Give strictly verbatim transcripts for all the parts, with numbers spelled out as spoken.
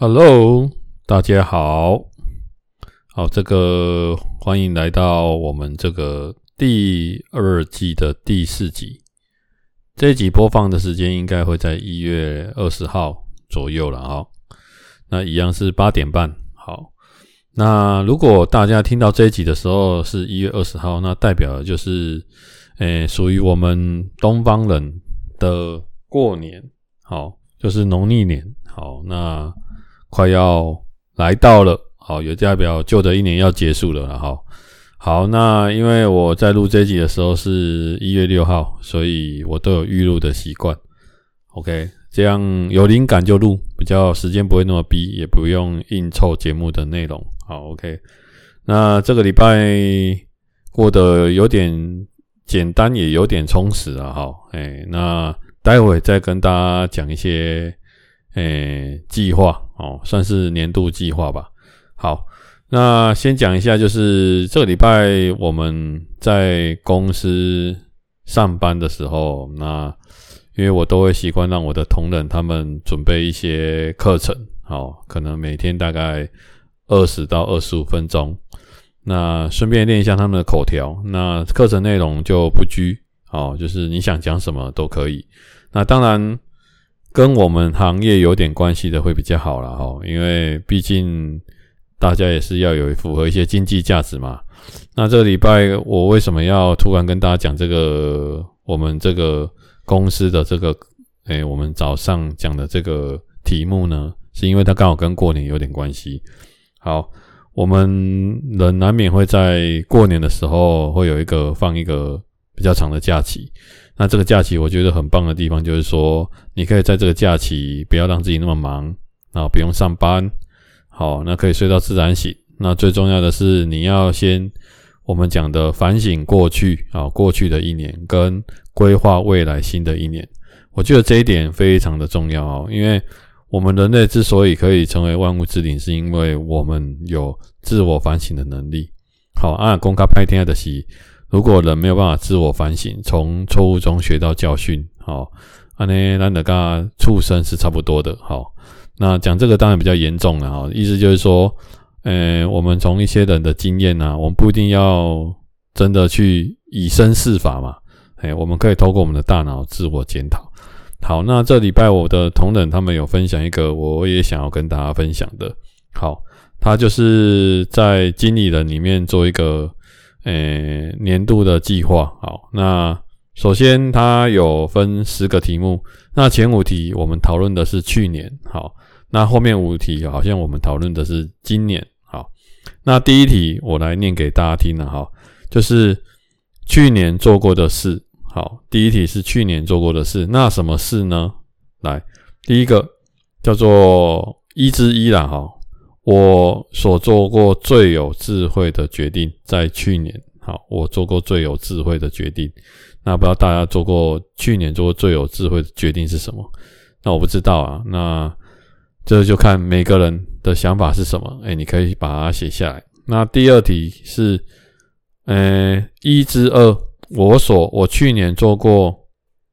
Hello， 大家好，好，这个欢迎来到我们这个第二季的第四集。这一集播放的时间应该会在一月二十号左右了哈。那一样是八点半。好，那如果大家听到这一集的时候是一月二十号，那代表就是，诶，属于我们东方人的过年，好，就是农历年，好，那。快要来到了，好，也代表旧的一年要结束了啦，好，好，那因为我在录这一集的时候是一月六号，所以我都有预录的习惯 ，OK， 这样有灵感就录，比较时间不会那么逼，也不用硬凑节目的内容，好 ，OK， 那这个礼拜过得有点简单，也有点充实啦，好，哎，那待会再跟大家讲一些。诶，计划哦，算是年度计划吧。好，那先讲一下，就是这个礼拜我们在公司上班的时候，那因为我都会习惯让我的同仁他们准备一些课程，哦，可能每天大概二十到二十五分钟，那顺便练一下他们的口条。那课程内容就不拘，哦，就是你想讲什么都可以。那当然。跟我们行业有点关系的会比较好啦齁，因为毕竟大家也是要有符合一些经济价值嘛。那这个礼拜我为什么要突然跟大家讲这个我们这个公司的这个诶我们早上讲的这个题目呢，是因为它刚好跟过年有点关系。好，我们人难免会在过年的时候会有一个放一个比较长的假期。那这个假期我觉得很棒的地方就是说，你可以在这个假期不要让自己那么忙，然后不用上班，好，那可以睡到自然醒。那最重要的是你要先我们讲的反省过去，好，过去的一年跟规划未来新的一年。我觉得这一点非常的重要，因为我们人类之所以可以成为万物之灵，是因为我们有自我反省的能力。好，啊，公开拍天下的戏。如果人没有办法自我反省，从错误中学到教训，好，那咱就跟畜生是差不多的，好。那讲这个当然比较严重了，好，意思就是说，呃，我们从一些人的经验啊，我们不一定要真的去以身试法嘛，哎，我们可以透过我们的大脑自我检讨。好，那这礼拜我的同仁他们有分享一个，我也想要跟大家分享的，好，他就是在经理人里面做一个。诶，年度的计划，好，那首先它有分十个题目，那前五题我们讨论的是去年，好，那后面五题好像我们讨论的是今年，好，那第一题我来念给大家听了，好，就是去年做过的事，好，第一题是去年做过的事，那什么事呢？来，第一个叫做一之一啦，好。我所做过最有智慧的决定，在去年，好，我做过最有智慧的决定。那不知道大家做过去年做过最有智慧的决定是什么？那我不知道啊。那这就看每个人的想法是什么。哎，你可以把它写下来。那第二题是，呃，一之二，我所我去年做过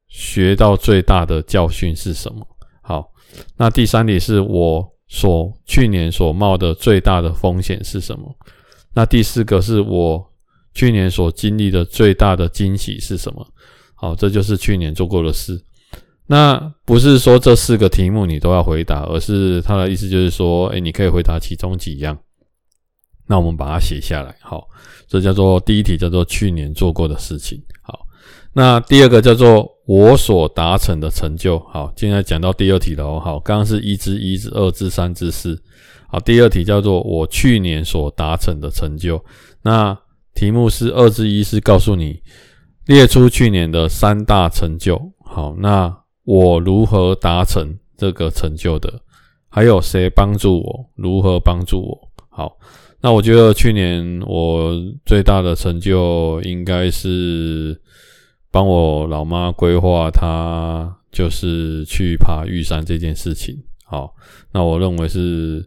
学到最大的教训是什么？好，那第三题是我。所去年所冒的最大的风险是什么？那第四个是我去年所经历的最大的惊喜是什么？好，这就是去年做过的事。那不是说这四个题目你都要回答，而是他的意思就是说，诶，你可以回答其中几样。那我们把它写下来，好，这叫做第一题，叫做去年做过的事情。好，那第二个叫做我所达成的成就，好，现在讲到第二题了哦，好，刚刚是一之一之二之三之四，好，第二题叫做我去年所达成的成就，那题目是二之一是告诉你列出去年的三大成就，好，那我如何达成这个成就的，还有谁帮助我，如何帮助我，好，那我觉得去年我最大的成就应该是帮我老妈规划她就是去爬玉山这件事情，好，那我认为是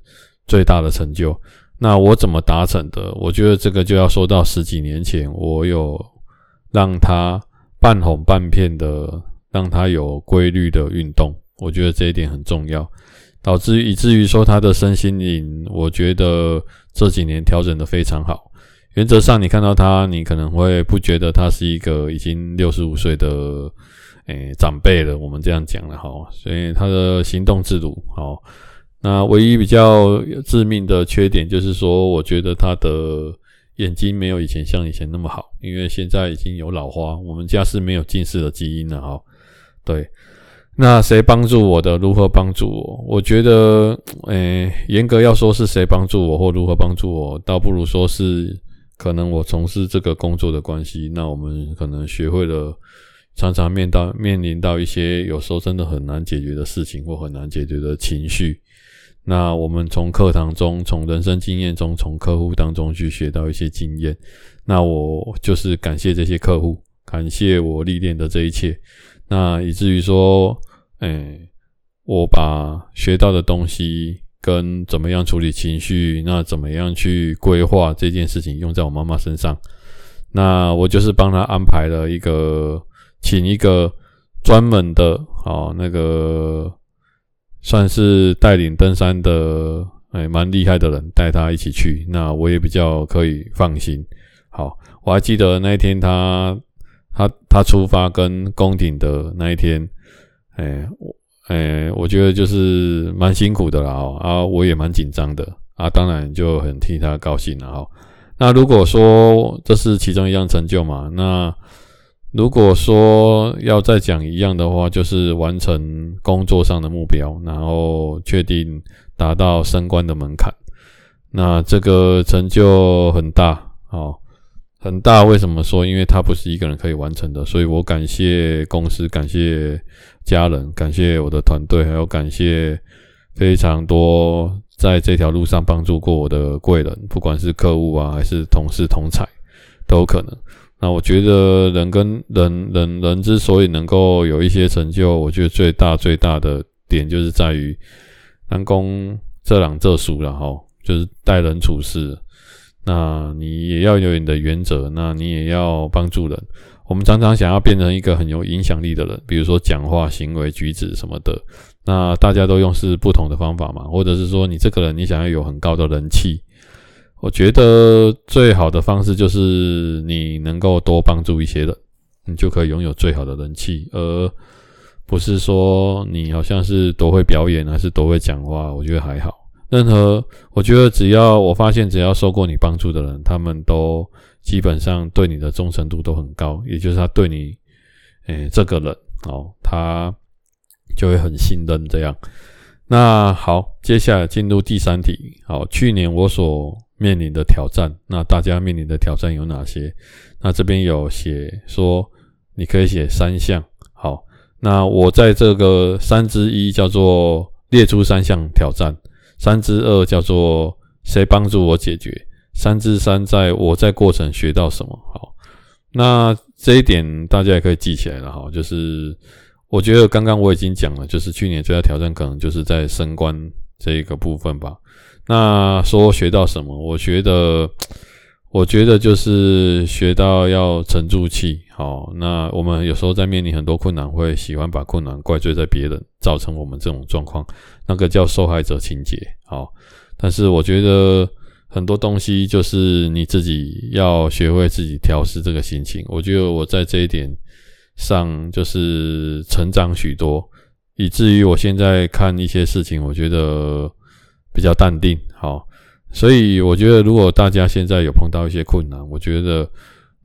最大的成就。那我怎么达成的？我觉得这个就要说到十几年前，我有让她半哄半骗的，让她有规律的运动，我觉得这一点很重要。导致以至于说它的身心灵，我觉得这几年调整得非常好。原则上你看到他，你可能会不觉得他是一个已经六十五岁的诶长辈了，我们这样讲了齁。所以他的行动自如齁。那唯一比较致命的缺点就是说，我觉得他的眼睛没有以前像以前那么好，因为现在已经有老花，我们家是没有近视的基因了齁。对。那谁帮助我的？如何帮助我？我觉得诶严格要说是谁帮助我或如何帮助我，倒不如说是可能我从事这个工作的关系，那我们可能学会了常常面到面临到一些有时候真的很难解决的事情或很难解决的情绪。那我们从课堂中，从人生经验中，从客户当中去学到一些经验。那我就是感谢这些客户，感谢我历练的这一切。那以至于说，哎，我把学到的东西跟怎么样处理情绪，那怎么样去规划这件事情用在我妈妈身上。那我就是帮她安排了一个，请一个专门的哦，那个算是带领登山的诶蛮厉害的人带她一起去，那我也比较可以放心。好，我还记得那一天她她她出发跟攻顶的那一天，诶我诶，我觉得就是蛮辛苦的啦齁，啊，我也蛮紧张的啊，当然就很替他高兴啦齁。那如果说这是其中一样成就嘛，那如果说要再讲一样的话，就是完成工作上的目标，然后确定达到升官的门槛。那这个成就很大齁，很大，为什么说？因为它不是一个人可以完成的，所以我感谢公司，感谢家人，感谢我的团队，还有感谢非常多在这条路上帮助过我的贵人，不管是客户啊，还是同事同才，都有可能。那我觉得人跟人人人之所以能够有一些成就，我觉得最大最大的点就是在于能讲这两这数啦齁，就是待人处事。那你也要有你的原则，那你也要帮助人。我们常常想要变成一个很有影响力的人，比如说讲话、行为、举止什么的。那大家都用是不同的方法嘛，或者是说你这个人你想要有很高的人气，我觉得最好的方式就是你能够多帮助一些人，你就可以拥有最好的人气，而不是说你好像是多会表演还是多会讲话，我觉得还好。任何，我觉得只要我发现，只要受过你帮助的人，他们都基本上对你的忠诚度都很高，也就是他对你，诶，这个人哦，他就会很信任这样。那好，接下来进入第三题。好，去年我所面临的挑战，那大家面临的挑战有哪些？那这边有写说，你可以写三项。好，那我在这个三之一叫做列出三项挑战。三之二叫做谁帮助我解决，三之三在我在过程学到什么。好，那这一点大家也可以记起来了哈，就是我觉得刚刚我已经讲了，就是去年最大挑战可能就是在升官这一个部分吧。那说学到什么，我觉得我觉得就是学到要沉住气。好，那我们有时候在面临很多困难，会喜欢把困难怪罪在别人，造成我们这种状况，那个叫受害者情节。好，但是我觉得很多东西就是你自己要学会自己调适这个心情。我觉得我在这一点上就是成长许多，以至于我现在看一些事情，我觉得比较淡定。好。所以我觉得如果大家现在有碰到一些困难，我觉得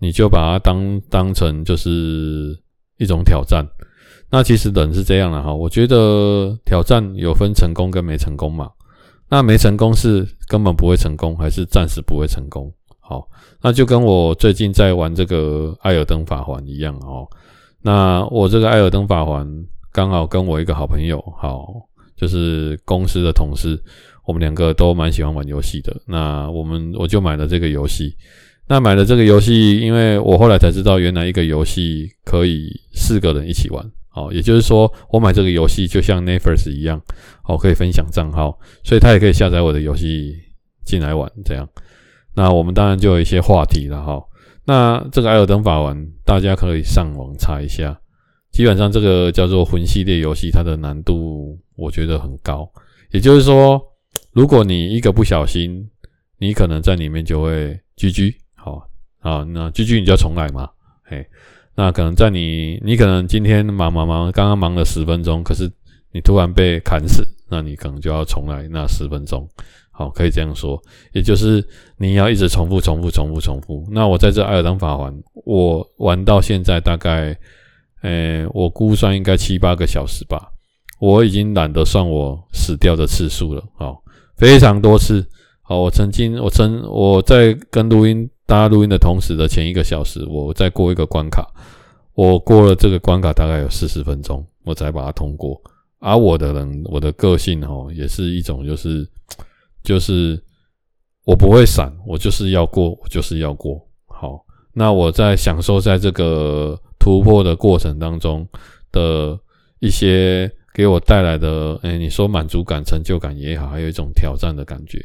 你就把它当当成就是一种挑战。那其实人是这样啦齁，我觉得挑战有分成功跟没成功嘛。那没成功是根本不会成功，还是暂时不会成功。好，那就跟我最近在玩这个艾尔登法环一样齁。那我这个艾尔登法环刚好跟我一个好朋友，好，就是公司的同事，我们两个都蛮喜欢玩游戏的。那我们我就买了这个游戏。那买了这个游戏，因为我后来才知道，原来一个游戏可以四个人一起玩。好，也就是说，我买这个游戏就像 Netflix 一样，好，可以分享账号，所以他也可以下载我的游戏进来玩这样。那我们当然就有一些话题了哈。那这个《艾尔登法环》，大家可以上网查一下。基本上这个叫做魂系列游戏，它的难度我觉得很高。也就是说，如果你一个不小心，你可能在里面就会 G G， 好啊，那 G G 你就要重来嘛，嘿，那可能在你你可能今天忙忙忙，刚刚忙了十分钟，可是你突然被砍死，那你可能就要重来那十分钟，好，可以这样说，也就是你要一直重复、重复、重复、重复。那我在这艾尔登法环，我玩到现在大概，呃，我估算应该七八个小时吧。我已经懒得算我死掉的次数了，好，非常多次。好，我曾经，我曾我在跟录音大家录音的同时的前一个小时，我再过一个关卡，我过了这个关卡大概有四十分钟，我才把它通过。而、啊、我的人，我的个性哦，也是一种就是就是我不会闪，我就是要过，我就是要过。好，那我在享受在这个突破的过程当中的一些给我带来的，哎，你说满足感、成就感也好，还有一种挑战的感觉。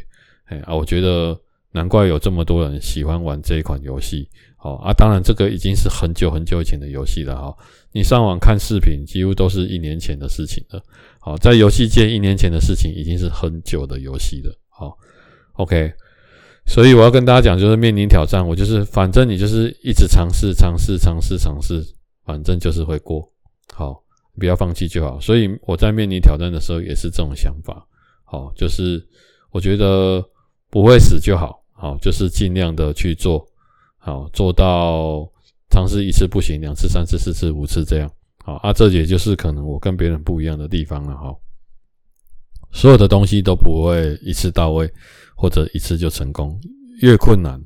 哎啊，我觉得难怪有这么多人喜欢玩这一款游戏。好啊，当然这个已经是很久很久以前的游戏了哈。你上网看视频，几乎都是一年前的事情了。好，在游戏界一年前的事情已经是很久的游戏了。好 ，OK， 所以我要跟大家讲，就是面临挑战，我就是反正你就是一直尝试、尝试、尝试、尝试，反正就是会过。好，不要放弃就好。所以我在面临挑战的时候也是这种想法。好，就是我觉得不会死就好。好，就是尽量的去做。好，做到尝试一次不行，两次、三次、四次、五次这样。好啊，这也就是可能我跟别人不一样的地方了哈。所有的东西都不会一次到位，或者一次就成功。越困难，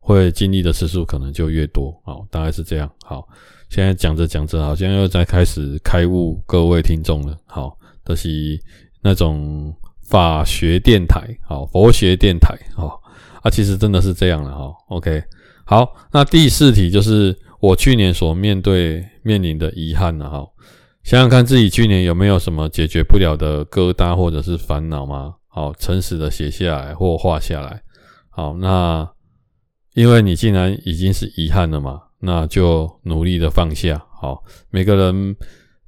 会经历的次数可能就越多。好，大概是这样。好，现在讲着讲着，好像又在开始开悟各位听众了。好，这是那种法学电台，好，佛学电台，好啊，其实真的是这样了哈。OK。好，那第四题就是我去年所面对面临的遗憾了哈。想想看自己去年有没有什么解决不了的疙瘩或者是烦恼吗？好，诚实的写下来或画下来。好，那因为你既然已经是遗憾了嘛，那就努力的放下。好，每个人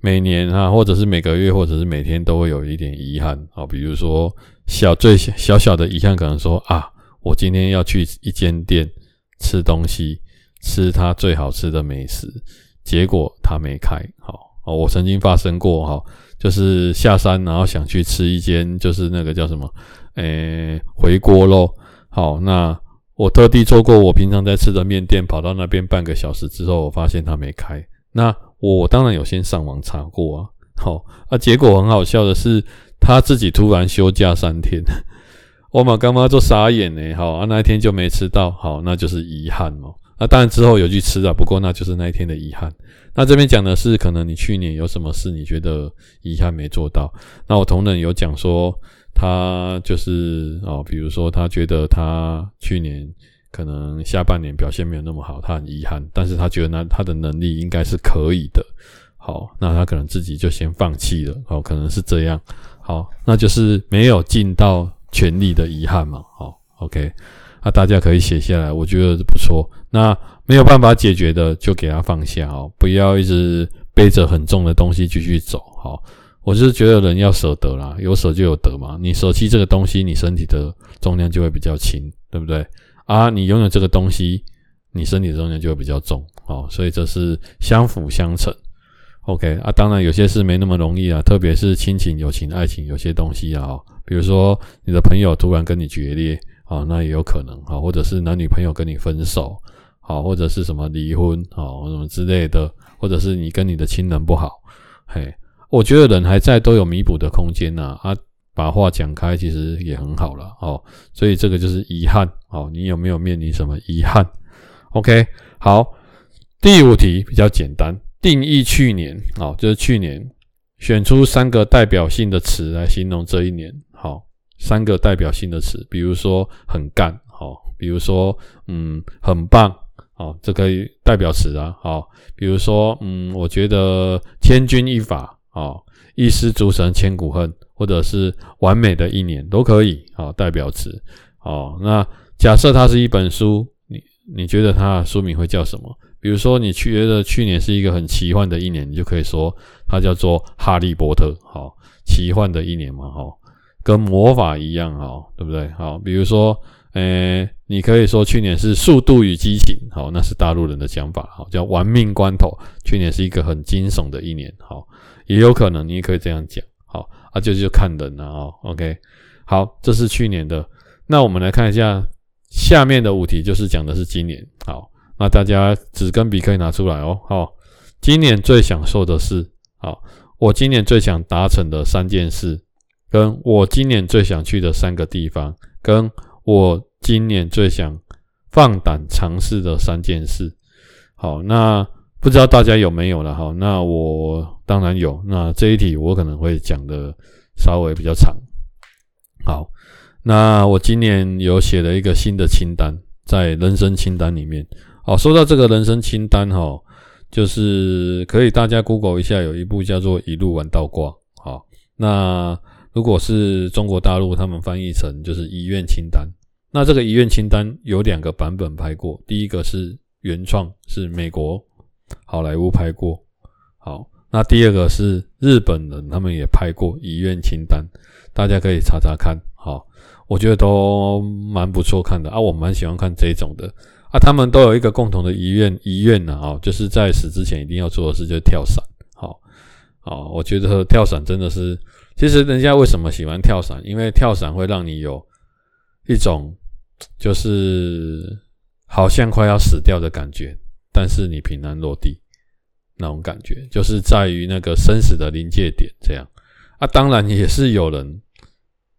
每年啊，或者是每个月，或者是每天都会有一点遗憾。好，比如说小最小小的遗憾，可能说啊，我今天要去一间店吃东西，吃它最好吃的美食，结果它没开。好，我曾经发生过哈，就是下山然后想去吃一间，就是那个叫什么，诶，回锅肉。好，那我特地做过我平常在吃的面店，跑到那边半个小时之后，我发现它没开。那我当然有先上网查过啊。好，啊，结果很好笑的是，他自己突然休假三天。我嘛干妈做傻眼呢，好啊，那一天就没吃到，好，那就是遗憾哦。那、啊、当然之后有去吃啊，不过那就是那一天的遗憾。那这边讲的是，可能你去年有什么事你觉得遗憾没做到。那我同仁有讲说，他就是哦，比如说他觉得他去年可能下半年表现没有那么好，他很遗憾，但是他觉得那他的能力应该是可以的。好，那他可能自己就先放弃了，好，可能是这样。好，那就是没有尽到权力的遗憾嘛，好 ，OK， 那、啊、大家可以写下来，我觉得不错。那没有办法解决的，就给它放下哦，不要一直背着很重的东西继续走。好，我是觉得人要舍得啦，有舍就有得嘛。你舍弃这个东西，你身体的重量就会比较轻，对不对？啊，你拥有这个东西，你身体的重量就会比较重。好，所以这是相辅相成。OK， 啊，当然有些事没那么容易啊，特别是亲情、友情、爱情，有些东西啊、哦，比如说你的朋友突然跟你决裂，好、哦，那也有可能，好、哦，或者是男女朋友跟你分手，好、哦，或者是什么离婚，好、哦，什么之类的，或者是你跟你的亲人不好，嘿，我觉得人还在都有弥补的空间呐、啊，啊，把话讲开其实也很好了，哦，所以这个就是遗憾，哦，你有没有面临什么遗憾 ？OK， 好，第五题比较简单。定义去年，好，就是去年选出三个代表性的词来形容这一年，好，三个代表性的词，比如说很干，好，比如说嗯很棒，好，这个代表词啊，好，比如说嗯我觉得千钧一发，好，一失足成千古恨，或者是完美的一年都可以，好，代表词，好，那假设它是一本书，你你觉得它的书名会叫什么？比如说你觉得去年是一个很奇幻的一年，你就可以说它叫做哈利波特，好，奇幻的一年嘛，好，跟魔法一样哦，对不对？好，比如说，呃，你可以说去年是《速度与激情》，好，那是大陆人的讲法，好，叫玩命关头。去年是一个很惊悚的一年，好，也有可能你也可以这样讲，好，啊，就就看人了哦 ，OK， 好，这是去年的。那我们来看一下下面的五题，就是讲的是今年，好，那大家纸跟笔可以拿出来哦，好，今年最享受的事，好，我今年最想达成的三件事。跟我今年最想去的三个地方，跟我今年最想放胆尝试的三件事。好，那不知道大家有没有啦，好，那我当然有，那这一题我可能会讲的稍微比较长。好，那我今年有写了一个新的清单，在人生清单里面。好，说到这个人生清单齁，就是可以大家 Google 一下，有一部叫做一路玩到挂。好，那如果是中国大陆，他们翻译成就是遗愿清单。那这个遗愿清单有两个版本拍过，第一个是原创，是美国好莱坞拍过，好，那第二个是日本人，他们也拍过遗愿清单，大家可以查查看，好，我觉得都蛮不错看的啊，我蛮喜欢看这种的啊，他们都有一个共同的遗愿，遗愿啊，就是在死之前一定要做的事就是跳伞，好，好，我觉得跳伞真的是。其实人家为什么喜欢跳伞？因为跳伞会让你有一种就是好像快要死掉的感觉，但是你平安落地那种感觉，就是在于那个生死的临界点这样。啊，当然也是有人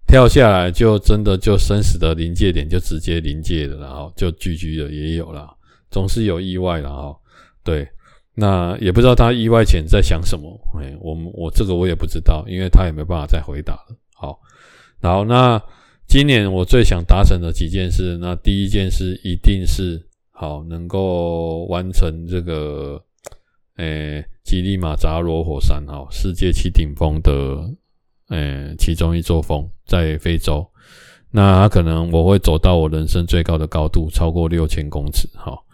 跳下来就真的就生死的临界点就直接临界了，然后就 G G 了，也有啦，总是有意外啦齁，对。那也不知道他意外前在想什么，欸、我我这个我也不知道，因为他也没办法再回答了。好，然后那今年我最想达成的几件事，那第一件事一定是好能够完成这个，诶、欸，吉力马扎罗火山哈，世界七顶峰的，诶、欸，其中一座峰在非洲，那可能我会走到我人生最高的高度，超过六千公尺，好。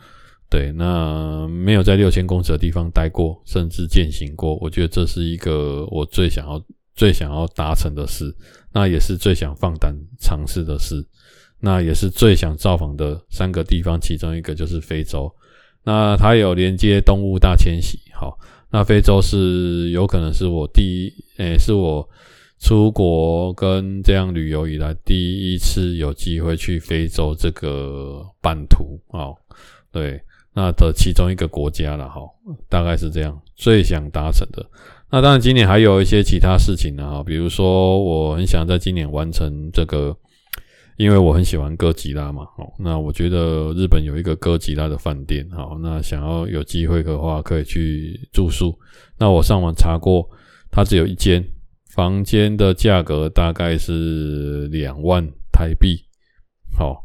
对，那没有在六千公尺的地方待过，甚至践行过，我觉得这是一个我最想要最想要达成的事，那也是最想放胆尝试的事，那也是最想造访的三个地方，其中一个就是非洲，那它有连接动物大迁徙，好，那非洲是有可能是我第一诶是我出国跟这样旅游以来第一次有机会去非洲这个版图，好，对，那的其中一个国家啦，齁，大概是这样最想达成的。那当然今年还有一些其他事情啦，齁，比如说我很想在今年完成这个，因为我很喜欢哥吉拉嘛，齁，那我觉得日本有一个哥吉拉的饭店，齁，那想要有机会的话可以去住宿。那我上网查过，它只有一间，房间的价格大概是两万台币，齁，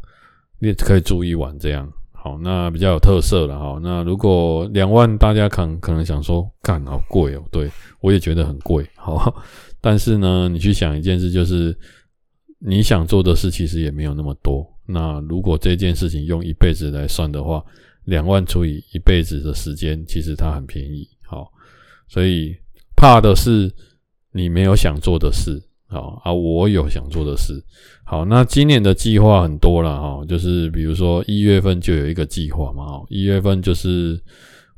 你可以住一晚这样。好，那比较有特色啦，好，那如果两万大家可能可能想说干好贵哦，对，我也觉得很贵，好，但是呢你去想一件事，就是你想做的事其实也没有那么多，那如果这件事情用一辈子来算的话，两万除以一辈子的时间，其实它很便宜，好，所以怕的是你没有想做的事，好啊，我有想做的事。好，那今年的计划很多啦，齁，就是比如说一月份就有一个计划嘛，齁，一月份就是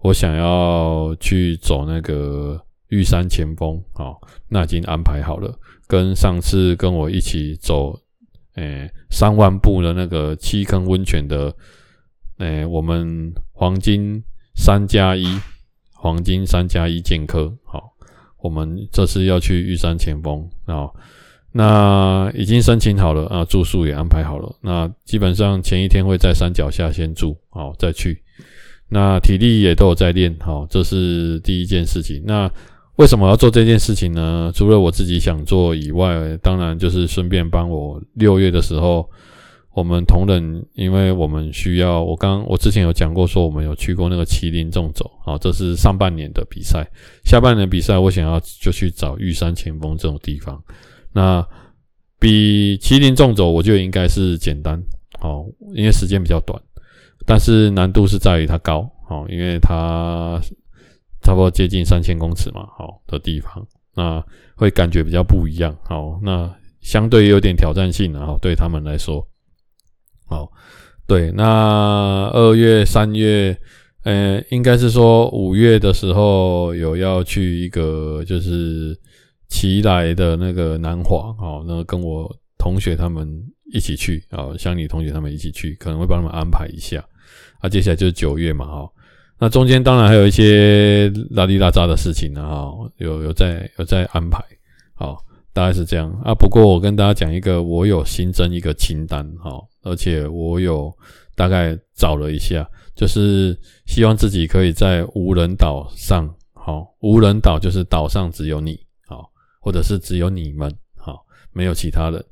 我想要去走那个玉山前锋，齁，那已经安排好了，跟上次跟我一起走诶三万步的那个七坑温泉的诶我们黄金三加一黄金三加一剑客，齁，我们这次要去玉山前锋啊，那已经申请好了啊，住宿也安排好了。那基本上前一天会在山脚下先住，好再去。那体力也都有在练，好，这是第一件事情。那为什么要做这件事情呢？除了我自己想做以外，当然就是顺便帮我六月的时候，我们同仁，因为我们需要，我刚我之前有讲过说我们有去过那个麒麟纵走，好，这是上半年的比赛，下半年的比赛我想要就去找玉山前锋这种地方，那比麒麟纵走我觉得应该是简单，好，因为时间比较短，但是难度是在于它高，好，因为它差不多接近三千公尺嘛，好的地方，那会感觉比较不一样，好，那相对有点挑战性啊，对他们来说。好，对，那二月、三月，呃，应该是说五月的时候有要去一个就是奇来的那个南华，好，那跟我同学他们一起去，好，乡里同学他们一起去，可能会帮他们安排一下。啊，接下来就是九月嘛，好。那中间当然还有一些拉里拉扎的事情啊、哦、有有在有在安排。好，大概是这样。啊，不过我跟大家讲一个，我有新增一个清单齁、哦、而且我有大概找了一下，就是希望自己可以在无人岛上齁、哦、无人岛就是岛上只有你齁、哦、或者是只有你们齁、哦、没有其他人。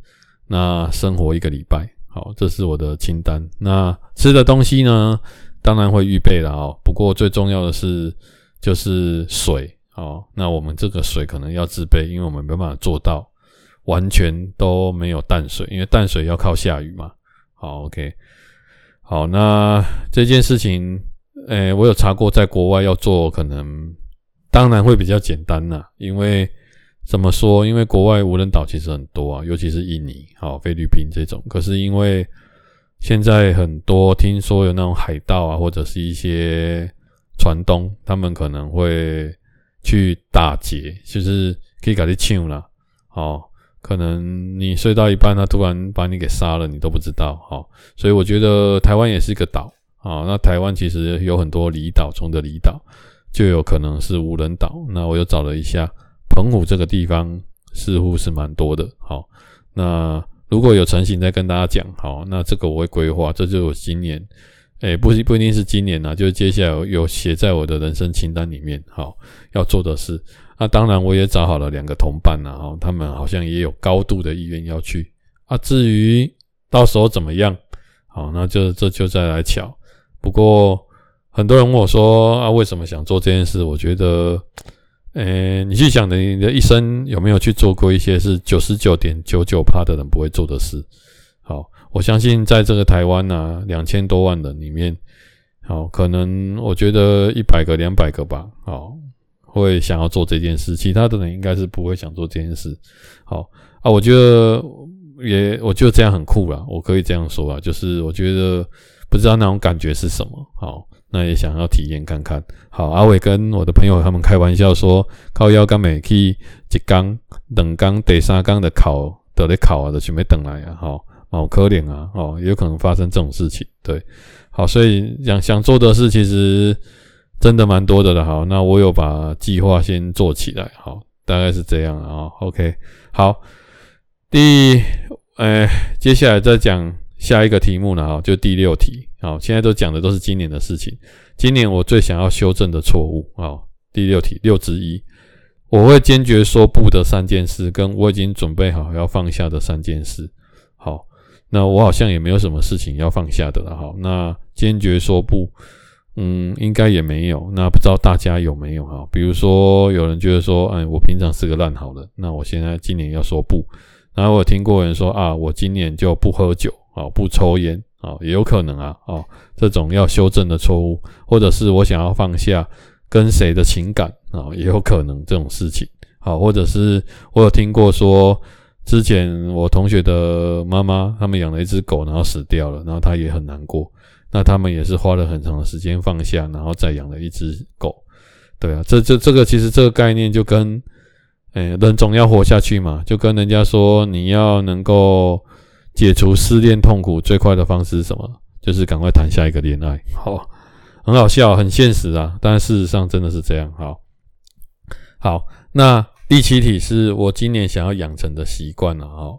那生活一个礼拜。好，这是我的清单。那吃的东西呢，当然会预备啦哦，不过最重要的是就是水哦。那我们这个水可能要自备，因为我们没办法做到完全都没有淡水，因为淡水要靠下雨嘛。好 ，OK， 好，那这件事情，诶，我有查过，在国外要做，可能当然会比较简单啦，因为怎么说？因为国外无人岛其实很多啊，尤其是印尼、好、菲律宾这种，可是因为现在很多听说有那种海盗啊，或者是一些船东，他们可能会去打劫，就是可以给你抢啦。哦，可能你睡到一半，他突然把你给杀了，你都不知道。哦，所以我觉得台湾也是一个岛啊、哦。那台湾其实有很多离岛中的离岛，就有可能是无人岛。那我又找了一下，澎湖这个地方似乎是蛮多的。好、哦，那如果有成型再跟大家讲，好，那这个我会规划，这就是我今年，诶，不不一定是今年啦、啊，就是接下来有有写在我的人生清单里面，好，要做的事。那、啊、当然我也找好了两个同伴啦、啊，他们好像也有高度的意愿要去。啊，至于到时候怎么样，好，那就这就再来瞧。不过很多人问我说，啊，为什么想做这件事？我觉得。诶，你去想的你的一生有没有去做过一些是 百分之九十九点九九 的人不会做的事？好，我相信在这个台湾啊 ,两千 多万人里面，好，可能我觉得一百个两百个吧，好，会想要做这件事，其他的人应该是不会想做这件事。好啊，我觉得也我觉得这样很酷啦，我可以这样说啦，就是我觉得不知道那种感觉是什么，好。那也想要体验看看。好，阿伟跟我的朋友他们开玩笑说，靠腰干美去一天、两天、第三天的考就在考啊，就准备回来啊，好，好可怜啊，哦，也有可能发生这种事情，对。好，所以想想做的事其实真的蛮多的了，好，那我有把计划先做起来，好，大概是这样啊、哦、，OK， 好，第，呃，接下来再讲下一个题目呢，就第六题。好，现在都讲的都是今年的事情。今年我最想要修正的错误，好，第六题，六之一，我会坚决说不的三件事，跟我已经准备好要放下的三件事。好，那我好像也没有什么事情要放下的了，好，那坚决说不，嗯，应该也没有。那不知道大家有没有哈？比如说有人觉得说，哎，我平常是个烂好人，那我现在今年要说不。然后我有听过人说啊，我今年就不喝酒。哦，不抽烟，哦，也有可能啊，哦，这种要修正的错误，或者是我想要放下跟谁的情感，哦，也有可能这种事情，好，或者是我有听过说，之前我同学的妈妈，他们养了一只狗，然后死掉了，然后他也很难过，那他们也是花了很长的时间放下，然后再养了一只狗，对啊，这这这个其实这个概念就跟，诶，人总要活下去嘛，就跟人家说你要能够。解除失恋痛苦最快的方式是什么？就是赶快谈下一个恋爱。好，很好笑，很现实啊，但事实上真的是这样。好，好，那第七题是我今年想要养成的习惯了啊，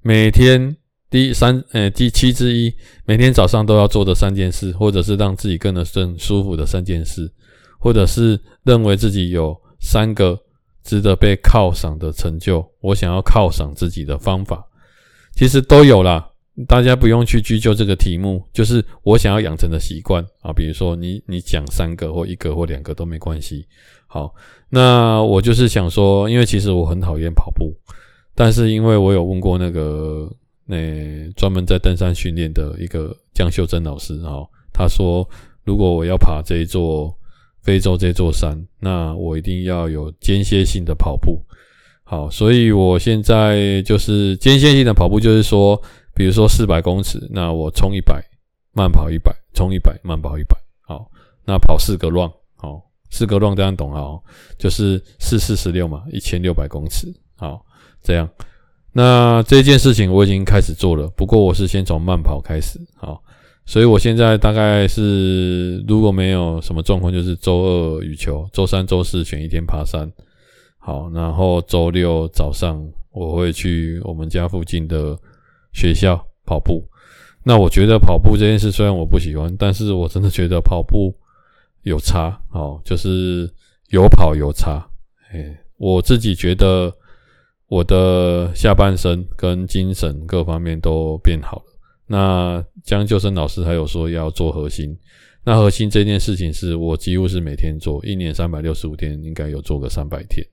每天第三呃第七之一，每天早上都要做的三件事，或者是让自己更得更舒服的三件事，或者是认为自己有三个值得被犒赏的成就，我想要犒赏自己的方法。其实都有啦，大家不用去拘究这个题目，就是我想要养成的习惯啊，比如说你你讲三个或一个或两个都没关系。好，那我就是想说，因为其实我很讨厌跑步，但是因为我有问过那个呃专门在登山训练的一个江秀珍老师啊、哦，他说如果我要爬这一座非洲这座山，那我一定要有间歇性的跑步。好，所以我现在就是间歇性的跑步，就是说比如说四百公尺，那我冲一百慢跑一百，冲一百慢跑一百，好，那跑四个 round， 好，四个 round 这样懂了哦，就是四四十六嘛，一千六百公尺，好，这样。那这件事情我已经开始做了，不过我是先从慢跑开始，好，所以我现在大概是如果没有什么状况，就是周二羽球，周三周四选一天爬山，好，然后周六早上我会去我们家附近的学校跑步。那我觉得跑步这件事虽然我不喜欢，但是我真的觉得跑步有差，好，就是有跑有差，欸，我自己觉得我的下半身跟精神各方面都变好了。那江救生老师还有说要做核心，那核心这件事情是我几乎是每天做，一年三百六十五天应该有做个三百天，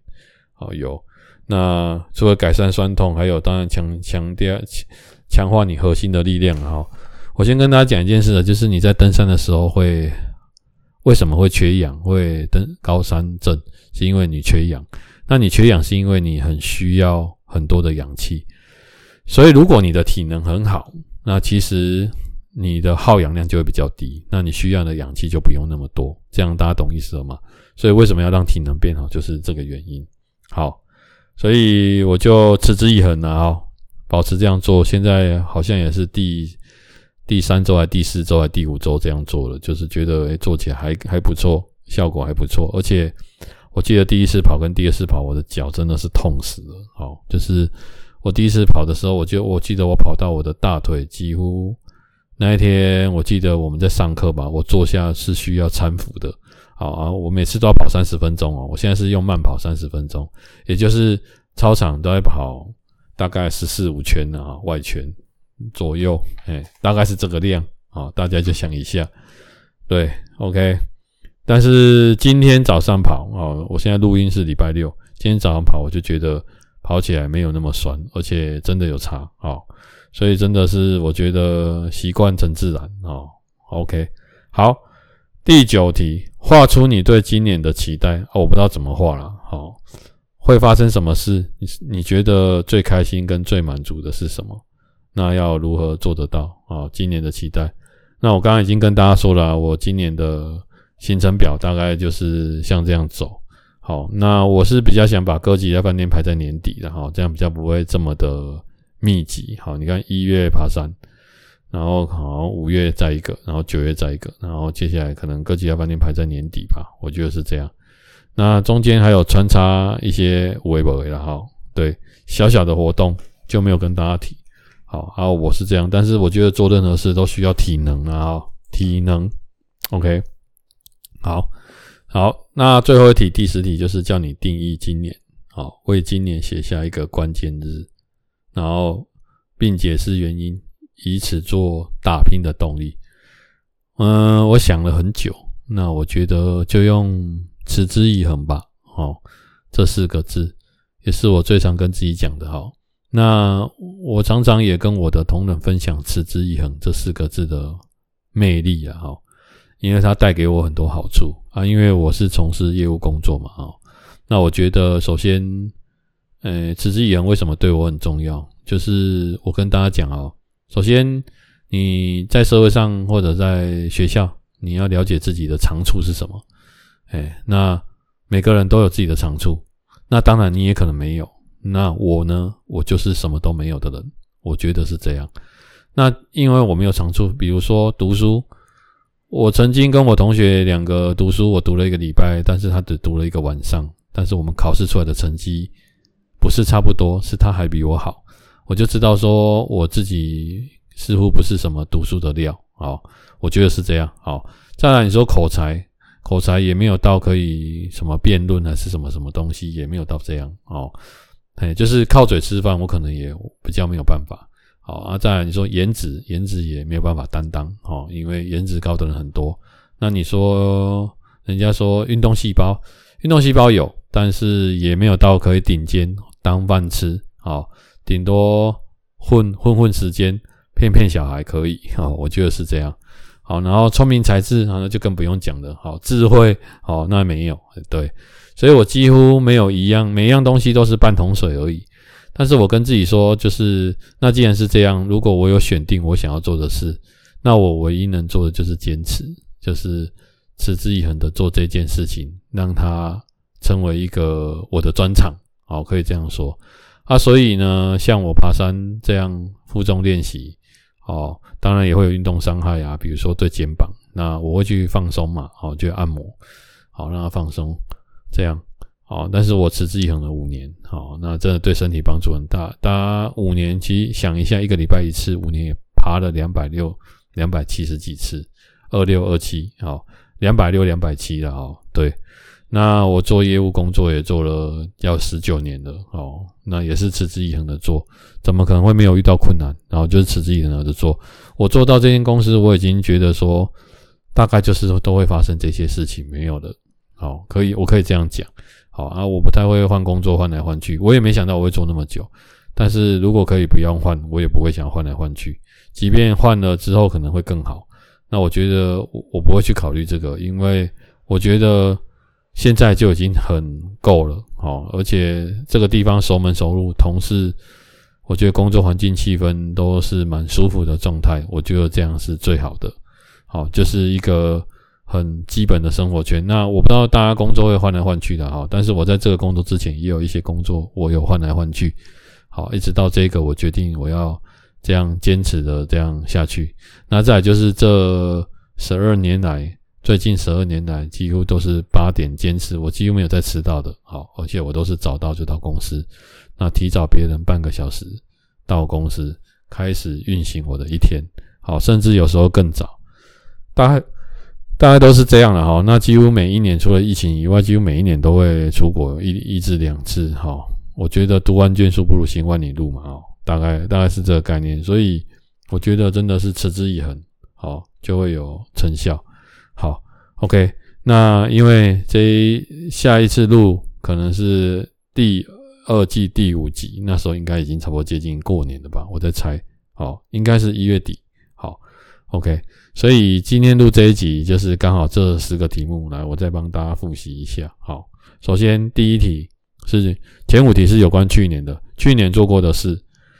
好，有。那除了改善酸痛，还有当然强强调强化你核心的力量，好，我先跟大家讲一件事，就是你在登山的时候会为什么会缺氧，会登高山症，是因为你缺氧。那你缺氧是因为你很需要很多的氧气，所以如果你的体能很好，那其实你的耗氧量就会比较低，那你需要的氧气就不用那么多，这样大家懂意思了吗？所以为什么要让体能变好，就是这个原因。好，所以我就持之以恒啦，啊，保持这样做，现在好像也是第第三周还第四周还第五周这样做了，就是觉得，欸，做起来还还不错，效果还不错，而且我记得第一次跑跟第二次跑我的脚真的是痛死了，好，就是我第一次跑的时候，我就我记得我跑到我的大腿几乎，那一天我记得我们在上课吧，我坐下是需要搀扶的，好啊，我每次都要跑三十分钟哦，我现在是用慢跑三十分钟，也就是操场都在跑大概十四五圈啊，外圈左右，欸，大概是这个量，好，大家就想一下，对 OK。 但是今天早上跑，哦，我现在录音是礼拜六，今天早上跑我就觉得跑起来没有那么酸，而且真的有差，哦，所以真的是我觉得习惯成自然，哦，OK。 好，第九题，画出你对今年的期待，哦，我不知道怎么画啦，哦，会发生什么事， 你, 你觉得最开心跟最满足的是什么，那要如何做得到，哦，今年的期待。那我刚刚已经跟大家说了，啊，我今年的行程表大概就是像这样走，好，那我是比较想把哥吉拉饭店排在年底的，哦，这样比较不会这么的密集，好，你看一月爬山，然后好五月再一个，然后九月再一个，然后接下来可能哥吉拉饭店排在年底吧，我觉得是这样。那中间还有穿插一些微博啦，好，对，小小的活动就没有跟大家提，好，啊，我是这样，但是我觉得做任何事都需要体能啊，体能 OK。 好好，那最后一题，第十题，就是叫你定义今年，好，为今年写下一个关键日，然后并解释原因，以此做打拼的动力。嗯，我想了很久，那我觉得就用持之以恒吧，哦，这四个字也是我最常跟自己讲的，哦，那我常常也跟我的同仁分享持之以恒这四个字的魅力啦，哦，因为它带给我很多好处啊，因为我是从事业务工作嘛，哦，那我觉得首先呃，持之以恒为什么对我很重要，就是我跟大家讲哦，首先你在社会上或者在学校，你要了解自己的长处是什么，哎，那每个人都有自己的长处，那当然你也可能没有，那我呢，我就是什么都没有的人，我觉得是这样。那因为我没有长处，比如说读书，我曾经跟我同学两个读书，我读了一个礼拜，但是他只读了一个晚上，但是我们考试出来的成绩不是差不多，是他还比我好，我就知道说我自己似乎不是什么读书的料，好，我觉得是这样。好，再来你说口才，口才也没有到可以什么辩论还是什么什么东西，也没有到这样，哦，就是靠嘴吃饭，我可能也比较没有办法。好啊，再来你说颜值，颜值也没有办法担当，哦，因为颜值高的人很多。那你说人家说运动细胞，运动细胞有，但是也没有到可以顶尖当饭吃，好，顶多混混混时间骗骗小孩可以，哦，我觉得是这样。好，然后聪明才智，然后就更不用讲了。好，智慧，好，那没有，对，所以我几乎没有一样，每一样东西都是半桶水而已。但是我跟自己说，就是那既然是这样，如果我有选定我想要做的事，那我唯一能做的就是坚持，就是持之以恒的做这件事情，让它成为一个我的专长。好，可以这样说。啊，所以呢，像我爬山这样负重练习，哦，当然也会有运动伤害啊，比如说对肩膀，那我会去放松嘛，哦，就按摩，好让它放松，这样，哦，但是我持之以恒了五年，哦，那真的对身体帮助很大。大家五年，其实想一下，一个礼拜一次，五年也爬了两百六十、两百七十几次，二六、二七，哦，两百六、两百七了，哦，对。那我做业务工作也做了要十九年了哦，那也是持之以恒的做，怎么可能会没有遇到困难？然后就是持之以恒的做，我做到这间公司，我已经觉得说，大概就是都会发生这些事情，没有了。好、哦，可以，我可以这样讲。好啊，我不太会换工作换来换去，我也没想到我会做那么久。但是如果可以不要换，我也不会想换来换去，即便换了之后可能会更好。那我觉得我我不会去考虑这个，因为我觉得。现在就已经很够了齁，而且这个地方熟门熟路，同事我觉得工作环境气氛都是蛮舒服的状态，我觉得这样是最好的。好，就是一个很基本的生活圈。那我不知道大家工作会换来换去的齁，但是我在这个工作之前也有一些工作我有换来换去。好，一直到这个我决定我要这样坚持的这样下去。那再来就是这十二年来，最近十二年来几乎都是八点坚持，我几乎没有再迟到的。好，而且我都是早到就到公司，那提早别人半个小时到公司开始运行我的一天。好，甚至有时候更早。大概大概都是这样啦齁，那几乎每一年除了疫情以外，几乎每一年都会出国一一至两次齁。我觉得读万卷书不如行万里路嘛齁，大概大概是这个概念，所以我觉得真的是持之以恒齁，就会有成效。好 ,OK, 那因为这一下一次录可能是第二季第五集，那时候应该已经差不多接近过年了吧，我在猜。好，应该是一月底。好 ,OK, 所以今天录这一集就是刚好这十个题目，来我再帮大家复习一下。好，首先第一题是前五题是有关去年的，去年做过的事，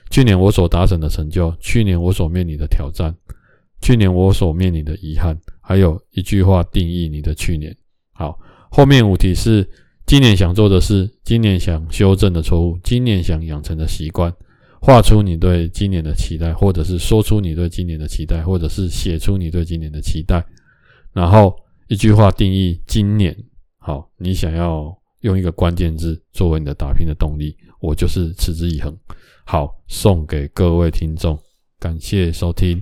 去年我所达成的成就，去年我所面临的挑战，去年我所面临的遗憾，还有一句话定义你的去年。好，后面五题是今年想做的事，今年想修正的错误，今年想养成的习惯，画出你对今年的期待，或者是说出你对今年的期待，或者是写出你对今年的期待，然后一句话定义今年。好，你想要用一个关键字作为你的打拼的动力，我就是持之以恒。好，送给各位听众，感谢收听。